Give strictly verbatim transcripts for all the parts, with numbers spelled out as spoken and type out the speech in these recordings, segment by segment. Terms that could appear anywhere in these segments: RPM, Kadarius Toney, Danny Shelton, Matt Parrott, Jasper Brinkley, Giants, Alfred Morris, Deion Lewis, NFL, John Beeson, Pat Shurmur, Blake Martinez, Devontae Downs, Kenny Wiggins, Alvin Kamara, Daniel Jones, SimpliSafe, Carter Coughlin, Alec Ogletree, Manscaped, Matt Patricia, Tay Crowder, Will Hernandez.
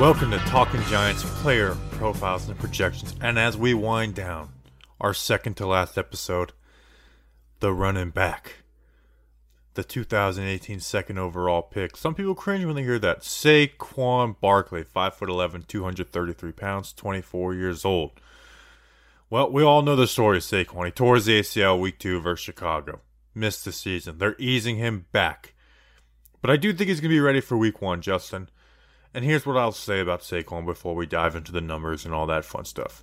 Welcome to Talking Giants player profiles and projections. And as we wind down our second to last episode, the running back, the two thousand eighteen second overall pick. Some people cringe when they hear that. Saquon Barkley, five foot eleven, two hundred thirty-three pounds, twenty-four years old. Well, we all know the story of Saquon. He tore his A C L week two versus Chicago. Missed the season. They're easing him back. But I do think he's going to be ready for week one, Justin. And here's what I'll say about Saquon before we dive into the numbers and all that fun stuff.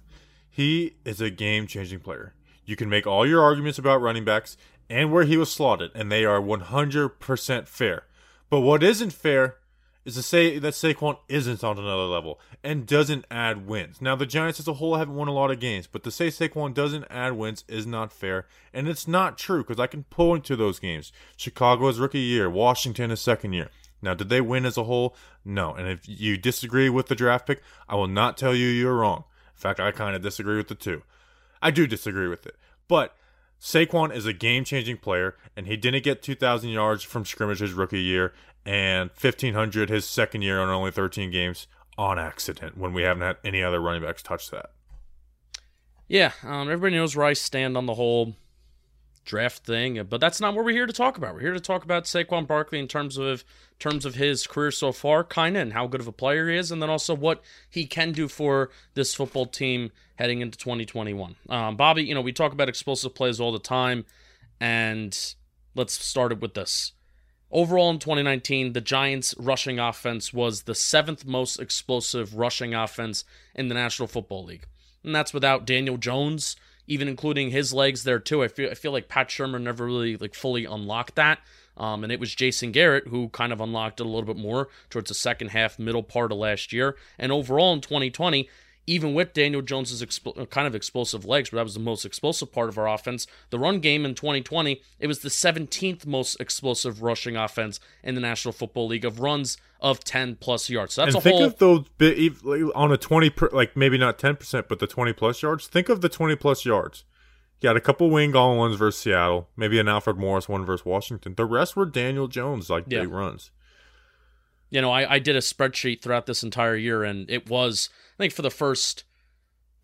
He is a game-changing player. You can make all your arguments about running backs and where he was slotted, and they are one hundred percent fair. But what isn't fair is to say that Saquon isn't on another level and doesn't add wins. Now, the Giants as a whole haven't won a lot of games, but to say Saquon doesn't add wins is not fair, and it's not true because I can point to those games. Chicago's rookie year, Washington his second year. Now, did they win as a whole? No, and if you disagree with the draft pick, I will not tell you you're wrong. In fact, I kind of disagree with the two. I do disagree with it, but Saquon is a game-changing player, and he didn't get two thousand yards from scrimmage his rookie year and fifteen hundred his second year on only thirteen games on accident when we haven't had any other running backs touch that. Yeah, um, everybody knows where I stand on the whole draft thing, but that's not what we're here to talk about. We're here to talk about Saquon Barkley in terms of terms of his career so far, kind of, and how good of a player he is, and then also what he can do for this football team heading into twenty twenty-one. Um, Bobby, you know, we talk about explosive plays all the time, and let's start it with this. Overall in twenty nineteen, the Giants' rushing offense was the seventh most explosive rushing offense in the National Football League, and that's without Daniel Jones, even including his legs there too. I feel I feel like Pat Shurmur never really like fully unlocked that, um, and it was Jason Garrett who kind of unlocked it a little bit more towards the second half, middle part of last year. And overall in twenty twenty, even with Daniel Jones's expo- kind of explosive legs, but that was the most explosive part of our offense, the run game in twenty twenty, it was the seventeenth most explosive rushing offense in the National Football League of runs of ten plus yards. So that's and a think whole... of those big, on a twenty, per, like maybe not ten percent, but the twenty plus yards. Think of the twenty plus yards. You had a couple Wayne Gallman ones versus Seattle, maybe an Alfred Morris one versus Washington. The rest were Daniel Jones, like yeah. big runs. You know, I, I did a spreadsheet throughout this entire year, and it was, I think for the first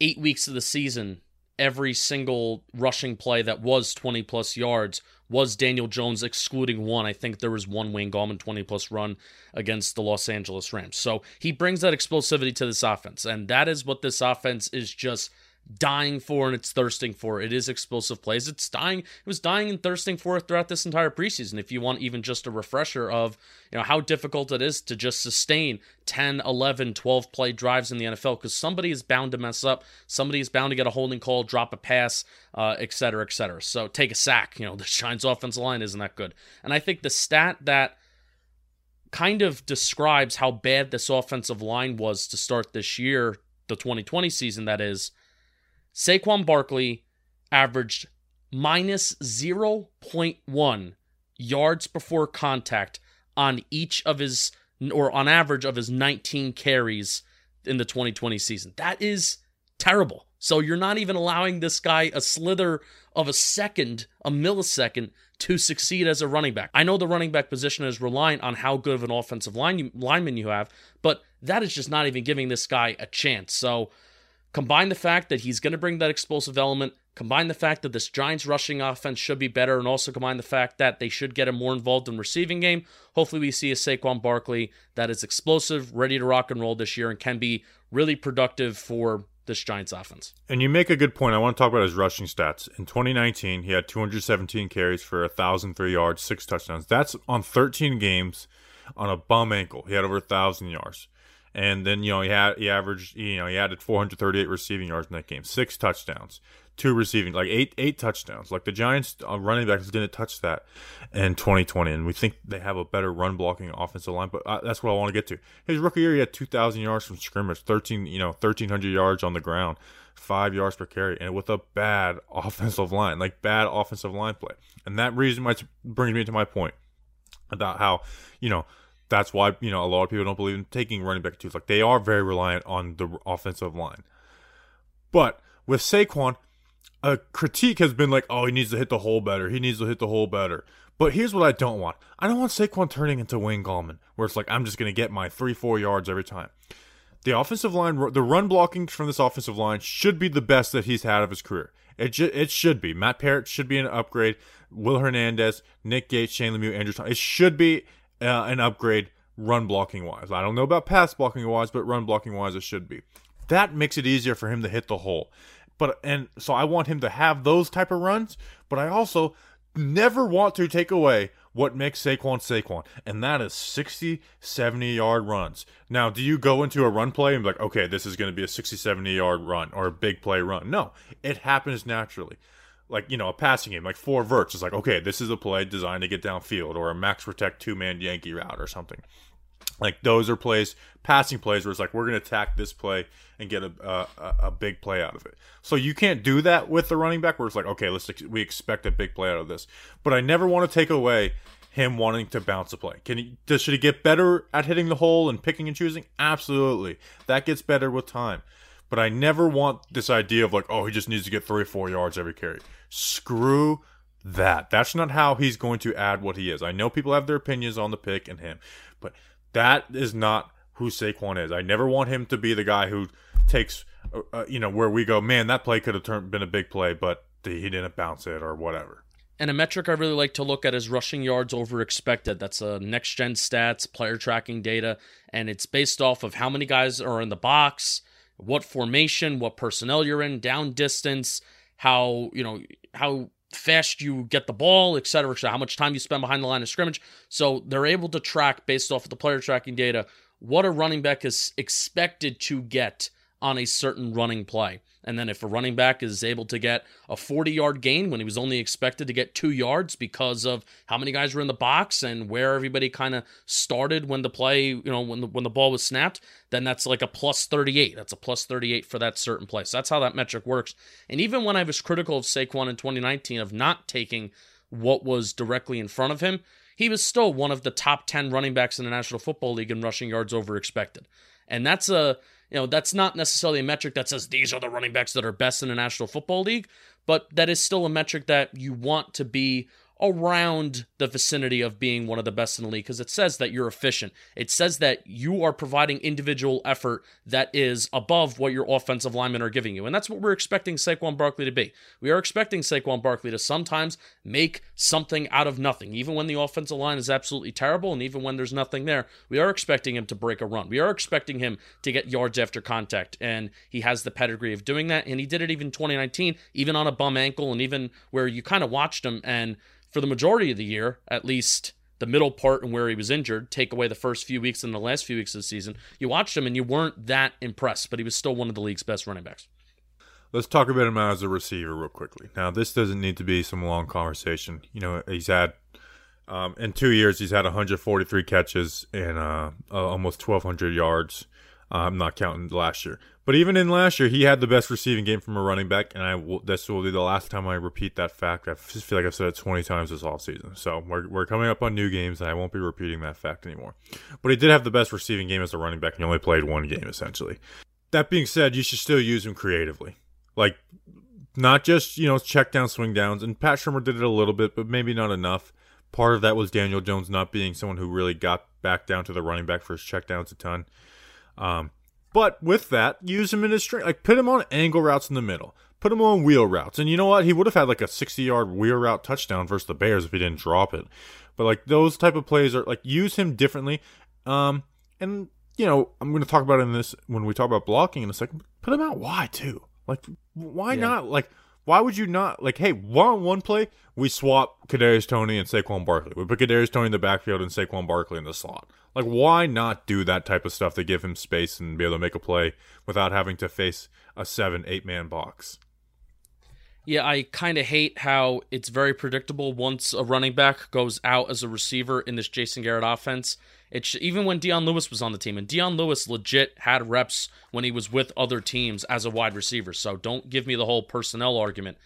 eight weeks of the season, every single rushing play that was twenty plus yards was Daniel Jones, excluding one. I think there was one Wayne Gallman twenty plus run against the Los Angeles Rams. So he brings that explosivity to this offense, and that is what this offense is just dying for, and it's thirsting for. It is explosive plays. It's dying. It was dying and thirsting for it throughout this entire preseason. If you want even just a refresher of, you know, how difficult it is to just sustain ten, eleven, twelve play drives in the N F L, because somebody is bound to mess up. Somebody is bound to get a holding call, drop a pass, uh, et cetera, et cetera. So take a sack. You know, the Giants' offensive line isn't that good. And I think the stat that kind of describes how bad this offensive line was to start this year, the twenty twenty season, that is, Saquon Barkley averaged minus zero point one yards before contact on each of his, or on average of his nineteen carries in the twenty twenty season. That is terrible. So you're not even allowing this guy a slither of a second, a millisecond, to succeed as a running back. I know the running back position is reliant on how good of an offensive line you, lineman you have, but that is just not even giving this guy a chance. So combine the fact that he's going to bring that explosive element, combine the fact that this Giants rushing offense should be better, and also combine the fact that they should get him more involved in receiving game. Hopefully we see a Saquon Barkley that is explosive, ready to rock and roll this year, and can be really productive for this Giants offense. And you make a good point. I want to talk about his rushing stats. In twenty nineteen, he had two hundred seventeen carries for one thousand three yards, six touchdowns. That's on thirteen games on a bum ankle. He had over one thousand yards. And then, you know, he had he averaged, you know, he added four hundred thirty-eight receiving yards in that game, six touchdowns, two receiving, like eight eight touchdowns. Like the Giants uh, running backs didn't touch that in twenty twenty, and we think they have a better run blocking offensive line. But uh, that's what I want to get to. His rookie year, he had two thousand yards from scrimmage, thirteen, you know, thirteen hundred yards on the ground, five yards per carry, and with a bad offensive line, like bad offensive line play. And that reason might brings me to my point about how, you know, that's why, you know, a lot of people don't believe in taking running back twos. Like, they are very reliant on the offensive line. But with Saquon, a critique has been like, oh, he needs to hit the hole better. He needs to hit the hole better. But here's what I don't want. I don't want Saquon turning into Wayne Gallman, where it's like, I'm just going to get my three, four yards every time. The offensive line, the run blocking from this offensive line should be the best that he's had of his career. It ju- it should be. Matt Parrott should be an upgrade. Will Hernandez, Nick Gates, Shane Lemieux, Andrew Thompson. It should be uh, an upgrade run blocking wise. I don't know about pass blocking wise, but run blocking wise it should be. That makes it easier for him to hit the hole. But and so I want him to have those type of runs, but I also never want to take away what makes Saquon Saquon, and that is sixty, seventy-yard runs. Now, do you go into a run play and be like, okay, this is going to be a sixty, seventy-yard run or a big play run? No, it happens naturally. Like, you know, a passing game, like four verts, is like, okay, this is a play designed to get downfield, or a max protect two-man Yankee route or something. Like, those are plays, passing plays, where it's like, we're going to attack this play and get a, a a big play out of it. So you can't do that with the running back, where it's like, okay, let's we expect a big play out of this. But I never want to take away him wanting to bounce a play. Can he, does, should he get better at hitting the hole and picking and choosing? Absolutely. That gets better with time. But I never want this idea of like, oh, he just needs to get three or four yards every carry. Screw that. That's not how he's going to add what he is. I know people have their opinions on the pick and him, but that is not who Saquon is. I never want him to be the guy who takes, uh, you know, where we go, man, that play could have turned, been a big play, but he didn't bounce it or whatever. And a metric I really like to look at is rushing yards over expected. That's a Next Gen Stats, player tracking data, and it's based off of how many guys are in the box, what formation, what personnel you're in, down distance, how, you know, how fast you get the ball, et cetera, et cetera, how much time you spend behind the line of scrimmage. So they're able to track, based off of the player tracking data, what a running back is expected to get on a certain running play. And then if a running back is able to get a forty-yard gain when he was only expected to get two yards because of how many guys were in the box and where everybody kind of started when the play, you know, when the, when the ball was snapped, then that's like a plus thirty-eight. That's a plus thirty-eight for that certain play. So that's how that metric works. And even when I was critical of Saquon in twenty nineteen of not taking what was directly in front of him, he was still one of the top ten running backs in the National Football League in rushing yards over expected. And that's a... You know, that's not necessarily a metric that says these are the running backs that are best in the National Football League, but that is still a metric that you want to be around the vicinity of being one of the best in the league, because it says that you're efficient. It says that you are providing individual effort that is above what your offensive linemen are giving you. And that's what we're expecting Saquon Barkley to be. We are expecting Saquon Barkley to sometimes make something out of nothing. Even when the offensive line is absolutely terrible and even when there's nothing there, we are expecting him to break a run. We are expecting him to get yards after contact, and he has the pedigree of doing that, and he did it even twenty nineteen, even on a bum ankle, and even where you kind of watched him, and for the majority of the year, at least the middle part and where he was injured, take away the first few weeks and the last few weeks of the season, you watched him and you weren't that impressed, but he was still one of the league's best running backs. Let's talk about him as a receiver real quickly. Now, this doesn't need to be some long conversation. You know, he's had, um, in two years, he's had one hundred forty-three catches and uh, uh, almost twelve hundred yards. Uh, I'm not counting last year. But even in last year, he had the best receiving game from a running back, and I will, this will be the last time I repeat that fact. I just feel like I've said it twenty times this offseason. So we're we're coming up on new games, and I won't be repeating that fact anymore. But he did have the best receiving game as a running back, and he only played one game, essentially. That being said, you should still use him creatively. Like, not just, you know, check down, swing downs, and Pat Shurmur did it a little bit, but maybe not enough. Part of that was Daniel Jones not being someone who really got back down to the running back for his check downs a ton. Um... But with that, use him in his strength. Like, put him on angle routes in the middle. Put him on wheel routes. And you know what? He would have had, like, a sixty-yard wheel route touchdown versus the Bears if he didn't drop it. But, like, those type of plays are, like, use him differently. Um, and, you know, I'm going to talk about it in this when we talk about blocking in a second. Put him out wide, too. Like, why yeah. not? Like, why would you not? Like, hey, one-on-one play, we swap Kadarius Toney and Saquon Barkley. We put Kadarius Toney in the backfield and Saquon Barkley in the slot. Like, why not do that type of stuff to give him space and be able to make a play without having to face a seven, eight-man box? Yeah, I kind of hate how it's very predictable once a running back goes out as a receiver in this Jason Garrett offense. It sh- even when Deion Lewis was on the team, and Deion Lewis legit had reps when he was with other teams as a wide receiver, so don't give me the whole personnel argument.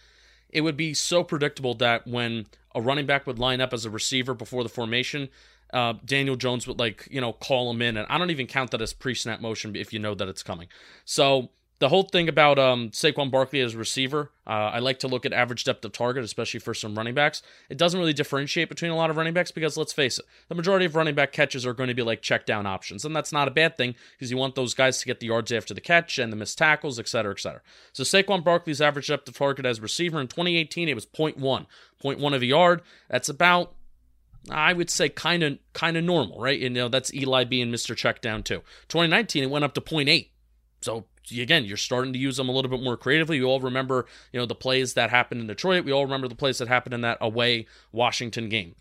It would be so predictable that when a running back would line up as a receiver before the formation, Uh, Daniel Jones would, like, you know, call him in, and I don't even count that as pre-snap motion if you know that it's coming. So The whole thing about um, Saquon Barkley as a receiver, uh, I like to look at average depth of target, especially for some running backs. It doesn't really differentiate between a lot of running backs because, let's face it, the majority of running back catches are going to be like check down options, and that's not a bad thing because you want those guys to get the yards after the catch and the missed tackles, et cetera, et cetera. So Saquon Barkley's average depth of target as a receiver in twenty eighteen, it was zero point one. zero point one of a yard, that's about, I would say, kind of kind of normal, right? You know, that's Eli being Mister Checkdown too. twenty nineteen, it went up to zero point eight. So, again, you're starting to use them a little bit more creatively. You all remember, you know, the plays that happened in Detroit. We all remember the plays that happened in that away Washington game.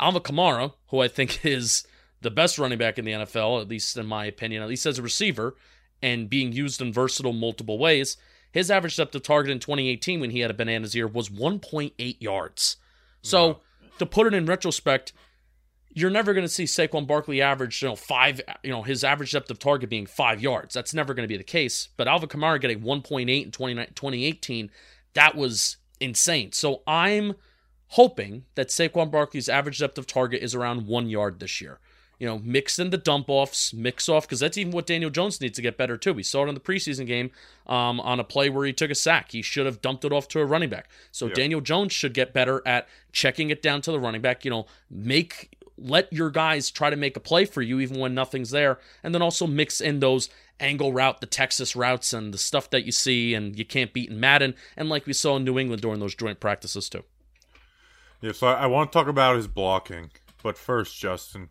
Alvin Kamara, who I think is the best running back in the N F L, at least in my opinion, at least as a receiver, and being used in versatile multiple ways, his average depth of target in twenty eighteen when he had a bananas year was one point eight yards. So, wow. To put it in retrospect, you're never going to see Saquon Barkley average, you know, five, you know, his average depth of target being five yards. That's never going to be the case. But Alvin Kamara getting one point eight in twenty eighteen, that was insane. So I'm hoping that Saquon Barkley's average depth of target is around one yard this year. You know, mix in the dump-offs, mix off, because that's even what Daniel Jones needs to get better, too. We saw it in the preseason game um, on a play where he took a sack. He should have dumped it off to a running back. So yep. Daniel Jones should get better at checking it down to the running back. You know, make let your guys try to make a play for you even when nothing's there. And then also mix in those angle route, the Texas routes, and the stuff that you see and you can't beat in Madden. And like we saw in New England during those joint practices, too. Yeah, so I, I want to talk about his blocking. But first, Justin,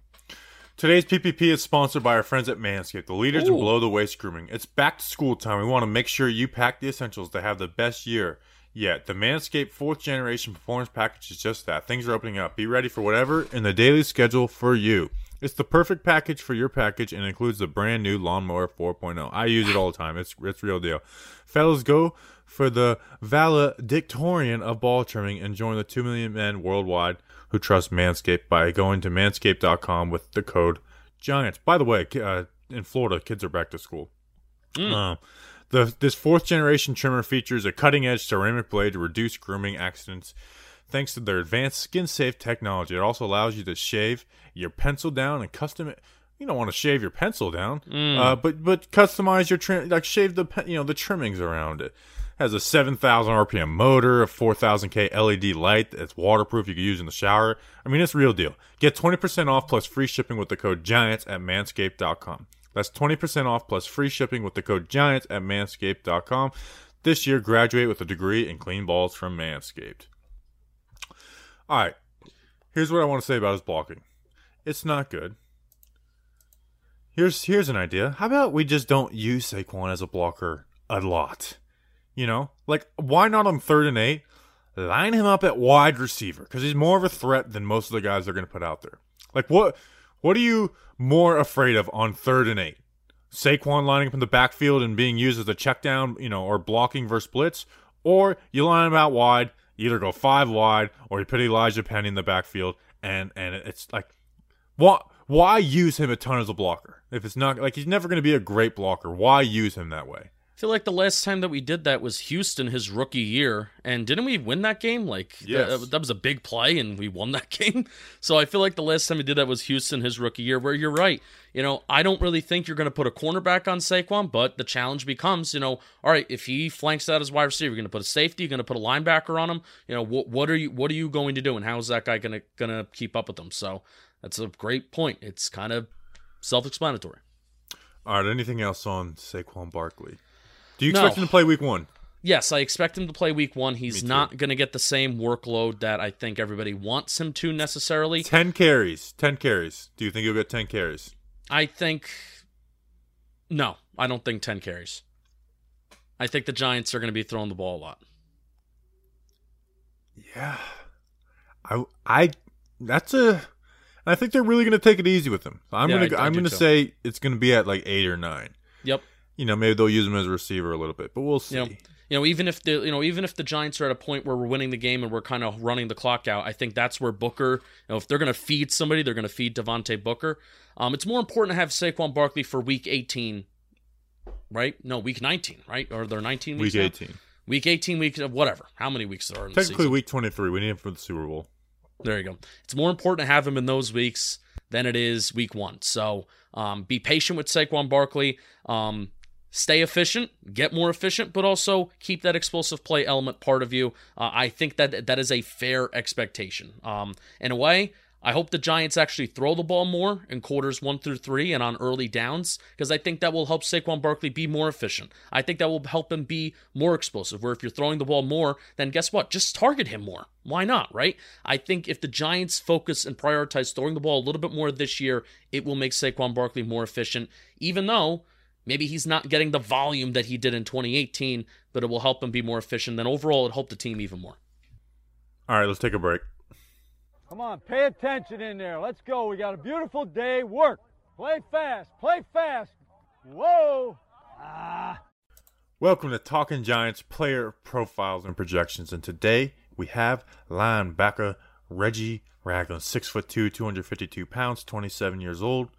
today's P P P is sponsored by our friends at Manscaped, the leaders Ooh. in below-the-waist grooming. It's back to school time. We want to make sure you pack the essentials to have the best year yet. The Manscaped fourth generation Performance Package is just that. Things are opening up. Be ready for whatever in the daily schedule for you. It's the perfect package for your package and includes the brand new Lawnmower four point oh. I use it all the time. It's it's real deal. Fellas, go for the valedictorian of ball trimming and join the two million men worldwide who trust Manscaped by going to manscaped dot com with the code Giants. By the way, uh, in Florida, kids are back to school. Mm. Uh, the this fourth generation trimmer features a cutting edge ceramic blade to reduce grooming accidents thanks to their advanced skin safe technology. It also allows you to shave your pencil down and custom. You don't want to shave your pencil down, mm. uh, but but customize your trim, like shave the you know the trimmings around it. Has a seven thousand R P M motor, a four thousand K L E D light that's waterproof you can use in the shower. I mean, it's a real deal. Get twenty percent off plus free shipping with the code Giants at manscaped dot com. That's twenty percent off plus free shipping with the code Giants at manscaped dot com. This year, graduate with a degree in clean balls from Manscaped. All right. Here's what I want to say about his blocking. It's not good. Here's, here's an idea. How about we just don't use Saquon as a blocker a lot? You know, like, why not on third and eight? Line him up at wide receiver because he's more of a threat than most of the guys they're going to put out there. Like, what what are you more afraid of on third and eight? Saquon lining up in the backfield and being used as a check down, you know, or blocking versus blitz? Or you line him out wide, you either go five wide, or you put Elijah Penny in the backfield, and, and it's like, why, why use him a ton as a blocker? If it's not, like, he's never going to be a great blocker. Why use him that way? I feel like the last time that we did that was Houston, his rookie year, and didn't we win that game? Like, yes. that, that was a big play, and we won that game. So I feel like the last time we did that was Houston, his rookie year, where you're right. You know, I don't really think you're going to put a cornerback on Saquon, but the challenge becomes, you know, all right, if he flanks out as wide receiver, you're going to put a safety, you're going to put a linebacker on him. You know, what, what are you what are you going to do, and how is that guy going to going to keep up with them? So that's a great point. It's kind of self-explanatory. All right, anything else on Saquon Barkley? Do you expect no. him to play week one? Yes, I expect him to play week one. He's not going to get the same workload that I think everybody wants him to necessarily. ten carries. ten carries. Do you think he'll get ten carries? I think – no, I don't think ten carries. I think the Giants are going to be throwing the ball a lot. Yeah. I I that's a – I think they're really going to take it easy with him. I'm yeah, going to I'm going to say it's going to be at like eight or nine. Yep. You know, maybe they'll use him as a receiver a little bit, but we'll see. You know, you know, even if the you know, even if the Giants are at a point where we're winning the game and we're kind of running the clock out, I think that's where Booker. You know, if they're going to feed somebody, they're going to feed Devontae Booker. Um, it's more important to have Saquon Barkley for Week eighteen, right? No, Week nineteen, right? Or they're nineteen weeks. Week now? eighteen. Week eighteen, week whatever. How many weeks there are in the season? Technically, Week twenty-three. We need him for the Super Bowl. There you go. It's more important to have him in those weeks than it is Week one. So um, be patient with Saquon Barkley. Um, stay efficient, get more efficient, but also keep that explosive play element part of you. Uh, I think that that is a fair expectation. Um, in a way, I hope the Giants actually throw the ball more in quarters one through three and on early downs, because I think that will help Saquon Barkley be more efficient. I think that will help him be more explosive, where if you're throwing the ball more, then guess what? Just target him more. Why not, right? I think if the Giants focus and prioritize throwing the ball a little bit more this year, it will make Saquon Barkley more efficient, even though maybe he's not getting the volume that he did in twenty eighteen, but it will help him be more efficient. Then overall, it'll help the team even more. All right, let's take a break. Come on, pay attention in there. Let's go. We got a beautiful day. Work. Play fast. Play fast. Whoa. Ah. Welcome to Talking Giants Player Profiles and Projections. And today we have linebacker Reggie Ragland, six foot two, two hundred fifty-two pounds, twenty-seven years old.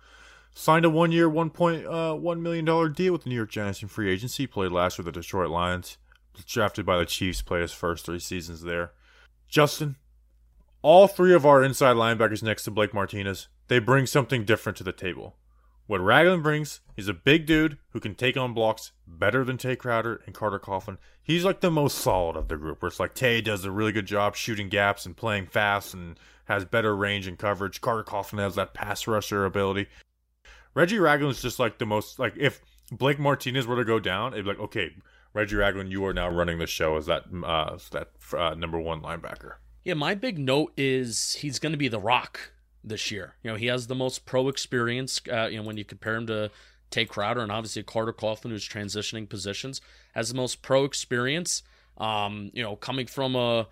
Signed a one-year, one point one million dollars deal with the New York Giants in free agency. Played last with the Detroit Lions. Drafted by the Chiefs. Played his first three seasons there. Justin. All three of our inside linebackers next to Blake Martinez, they bring something different to the table. What Ragland brings is a big dude who can take on blocks better than Tay Crowder and Carter Coughlin. He's like the most solid of the group, where it's like Tay does a really good job shooting gaps and playing fast and has better range and coverage. Carter Coughlin has that pass rusher ability. Reggie Ragland's just like the most, like if Blake Martinez were to go down, it'd be like, okay, Reggie Ragland, you are now running the show as that, uh, that uh, number one linebacker. Yeah, my big note is he's going to be the Rock this year. You know, he has the most pro experience. Uh, you know, when you compare him to Tay Crowder and obviously Carter Coughlin, who's transitioning positions, has the most pro experience. Um, you know, coming from a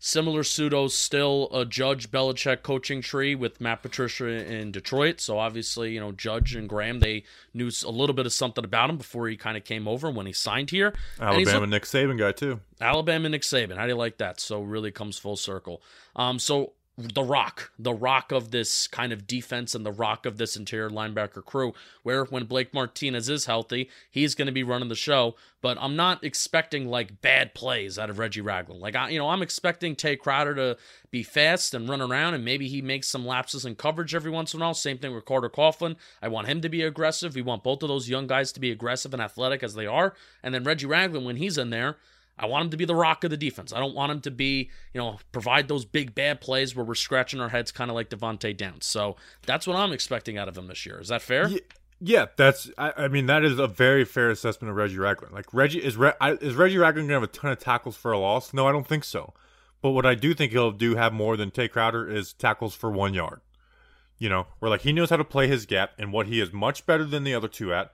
similar pseudo still a Judge Belichick coaching tree with Matt Patricia in Detroit. So obviously, you know, Judge and Graham, they knew a little bit of something about him before he kind of came over when he signed here. Alabama look- Nick Saban guy too. Alabama Nick Saban. How do you like that? So really comes full circle. Um, so the rock, the rock of this kind of defense and the rock of this interior linebacker crew, where when Blake Martinez is healthy, he's going to be running the show. But I'm not expecting like bad plays out of Reggie Ragland. Like, I, you know, I'm expecting Tay Crowder to be fast and run around, and maybe he makes some lapses in coverage every once in a while. Same thing with Carter Coughlin. I want him to be aggressive. We want both of those young guys to be aggressive and athletic as they are. And then Reggie Ragland, when he's in there, I want him to be the rock of the defense. I don't want him to be, you know, provide those big bad plays where we're scratching our heads kind of like Devontae Downs. So that's what I'm expecting out of him this year. Is that fair? Yeah, yeah that's I, I mean, that is a very fair assessment of Reggie Ragland. Like, Reggie is Re, I, is Reggie Ragland going to have a ton of tackles for a loss? No, I don't think so. But what I do think he'll do have more than Tay Crowder is tackles for one yard. You know, where like he knows how to play his gap, and what he is much better than the other two at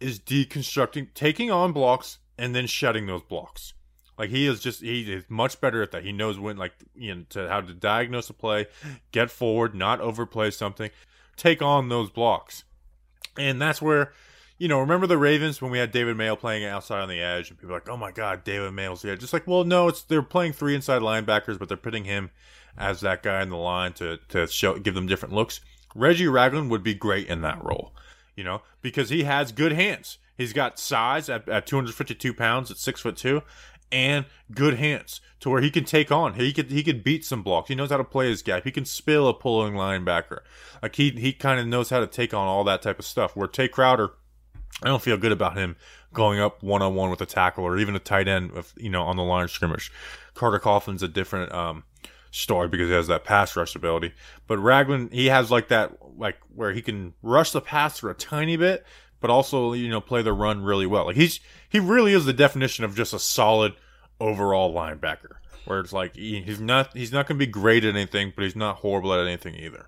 is deconstructing, taking on blocks, and then shedding those blocks. Like, he is just, he is much better at that. He knows when, like, you know, to how to diagnose a play, get forward, not overplay something, take on those blocks. And that's where, you know, remember the Ravens when we had David Mayo playing outside on the edge, and people were like, oh my God, David Mayo's the edge. Just like, well, no, it's they're playing three inside linebackers, but they're putting him as that guy in the line to, to show, give them different looks. Reggie Ragland would be great in that role, you know, because he has good hands. He's got size at, at two hundred fifty-two pounds at six foot two, and good hands to where he can take on. He could he could beat some blocks. He knows how to play his gap. He can spill a pulling linebacker. Like he he kind of knows how to take on all that type of stuff. Where Tay Crowder, I don't feel good about him going up one on one with a tackle or even a tight end, with, you know, on the line of scrimmage. Carter Coughlin's a different um, story because he has that pass rush ability. But Ragland, he has like that, like where he can rush the passer a tiny bit, but also, you know, play the run really well. Like, he's he really is the definition of just a solid overall linebacker, where it's like he, he's not he's not going to be great at anything, but he's not horrible at anything either.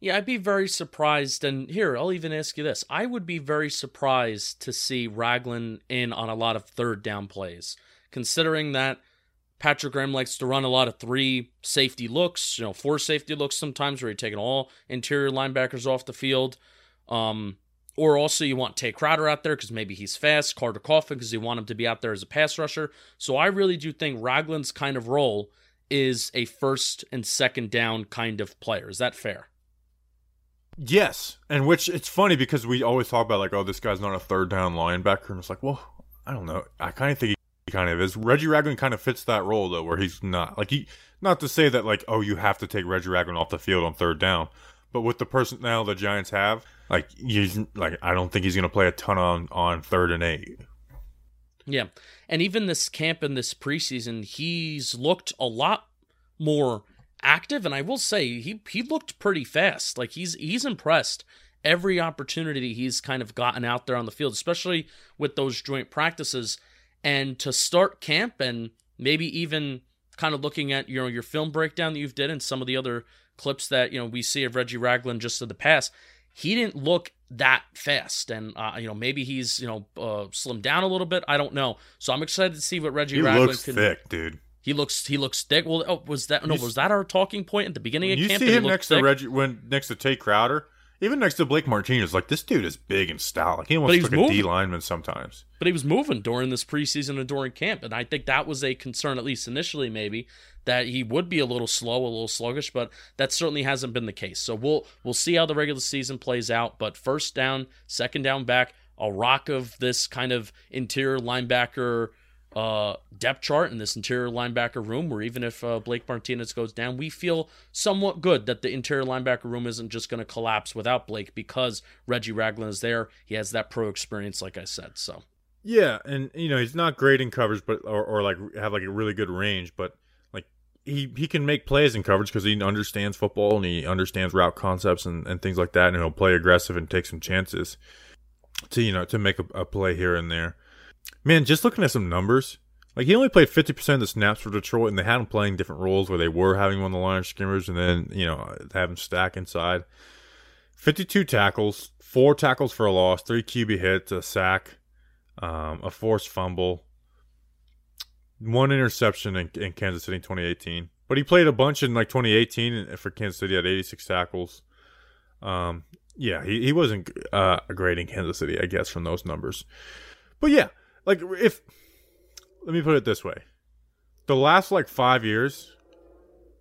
Yeah, I'd be very surprised. And here, I'll even ask you this: I would be very surprised to see Ragland in on a lot of third down plays, considering that Patrick Graham likes to run a lot of three safety looks, you know, four safety looks sometimes, where he's taking all interior linebackers off the field. Um. Or also you want Tay Crowder out there because maybe he's fast, Carter Coughlin because you want him to be out there as a pass rusher. So I really do think Ragland's kind of role is a first and second down kind of player. Is that fair? Yes, and which it's funny because we always talk about like, oh, this guy's not a third down linebacker. And it's like, well, I don't know. I kind of think he kind of is. Reggie Ragland kind of fits that role though, where he's not. Like he, not to say that like, oh, you have to take Reggie Ragland off the field on third down. But with the personnel the Giants have – Like, he's, like I don't think he's going to play a ton on, on third and eight. Yeah, and even this camp and this preseason, he's looked a lot more active, and I will say he he looked pretty fast. Like, he's he's impressed every opportunity he's kind of gotten out there on the field, especially with those joint practices. And to start camp and maybe even kind of looking at, you know, your film breakdown that you've did and some of the other clips that, you know, we see of Reggie Ragland just in the past, he didn't look that fast. And, uh, you know, maybe he's, you know, uh, slimmed down a little bit. I don't know. So I'm excited to see what Reggie he Ragland looks can do. He looks thick, dude. He looks he looks thick. Well, oh, was that no? You was that our talking point at the beginning of you camp? You see him next thick? to Reggie, when next to Tay Crowder, even next to Blake Martinez. Like, this dude is big and stout. Like, he almost looks like moving. a D lineman sometimes. But he was moving during this preseason and during camp, and I think that was a concern, at least initially, maybe that he would be a little slow, a little sluggish. But that certainly hasn't been the case. So we'll we'll see how the regular season plays out. But first down, second down back, a rock of this kind of interior linebacker Uh, depth chart in this interior linebacker room, where even if uh, Blake Martinez goes down, we feel somewhat good that the interior linebacker room isn't just going to collapse without Blake, because Reggie Ragland is there. He has that pro experience, like I said. So yeah, and you know, he's not great in coverage, but or, or like have like a really good range, but like he he can make plays in coverage because he understands football and he understands route concepts and, and things like that, and he'll play aggressive and take some chances to you know to make a, a play here and there. Man, just looking at some numbers, like he only played fifty percent of the snaps for Detroit, and they had him playing different roles where they were having him on the line of scrimmage and then, you know, have him stack inside. fifty-two tackles, four tackles for a loss, three Q B hits, a sack, um, a forced fumble, one interception in, in Kansas City in twenty eighteen. But he played a bunch in like twenty eighteen for Kansas City at eighty-six tackles. Um, yeah, he, he wasn't uh, great in Kansas City, I guess, from those numbers. But yeah. Like, if, let me put it this way, the last like five years,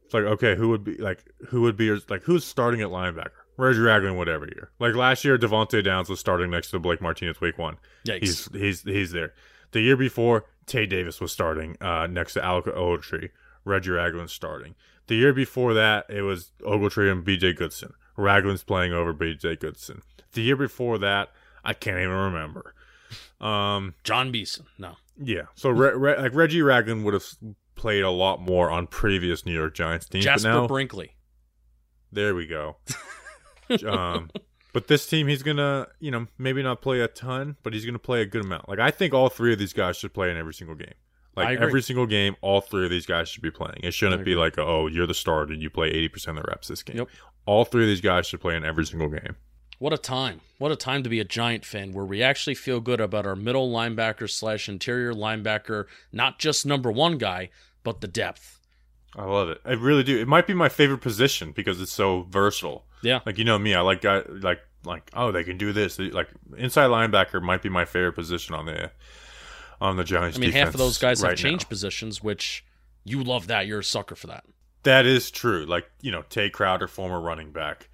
it's like, okay, who would be like, who would be like, who's starting at linebacker? Reggie Ragland would every year. Like last year, Devontae Downs was starting next to Blake Martinez week one. Yikes. He's he's he's there. The year before, Tay Davis was starting uh, next to Alec Ogletree. Reggie Ragland's starting. The year before that, it was Ogletree and B J. Goodson. Ragland's playing over B J. Goodson. The year before that, I can't even remember. Um, John Beeson, no, yeah. So Re- Re- like Reggie Ragland would have played a lot more on previous New York Giants teams. Jasper now, Brinkley, there we go. um, but this team, he's gonna, you know, maybe not play a ton, but he's gonna play a good amount. Like I think all three of these guys should play in every single game. Like every single game, all three of these guys should be playing. It shouldn't be like, oh, you're the starter, you play eighty percent of the reps this game. Yep. All three of these guys should play in every single game. What a time. What a time to be a Giant fan, where we actually feel good about our middle linebacker slash interior linebacker, not just number one guy, but the depth. I love it. I really do. It might be my favorite position because it's so versatile. Yeah. Like, you know me, I like guy, like, like oh, they can do this. Like, inside linebacker might be my favorite position on the on the Giants defense. I mean, half of those guys have changed positions, which you love that. You're a sucker for that. That is true. Like, you know, Tay Crowder, former running back.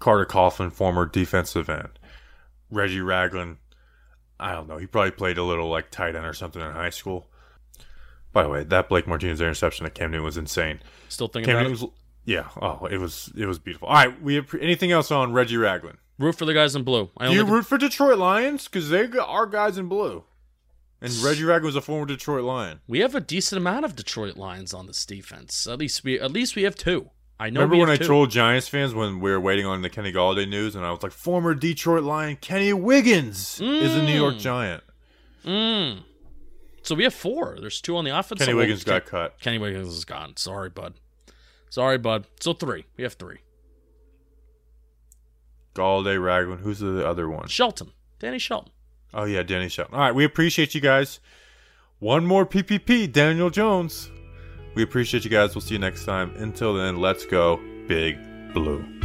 Carter Coughlin, former defensive end. Reggie Ragland, I don't know. He probably played a little like tight end or something in high school. By the way, that Blake Martinez interception at Cam Newton was insane. Still thinking Cam about it? Was, yeah. Oh, it was it was beautiful. All right. We have anything else on Reggie Ragland? Root for the guys in blue. I Do you did... root for Detroit Lions? Because they are guys in blue. And Reggie Ragland was a former Detroit Lion. We have a decent amount of Detroit Lions on this defense. At least we at least we have two. I know. Remember when I too. told Giants fans when we were waiting on the Kenny Galladay news, and I was like, former Detroit Lion Kenny Wiggins mm. is a New York Giant. Mm. So we have four. There's two on the offense. Kenny Wiggins got Ken- cut. Kenny Wiggins is gone. Sorry, bud. Sorry, bud. So three. We have three. Galladay, Ragland. Who's the other one? Shelton. Danny Shelton. Oh, yeah, Danny Shelton. All right, we appreciate you guys. One more P P P, Daniel Jones. We appreciate you guys. We'll see you next time. Until then, let's go Big Blue.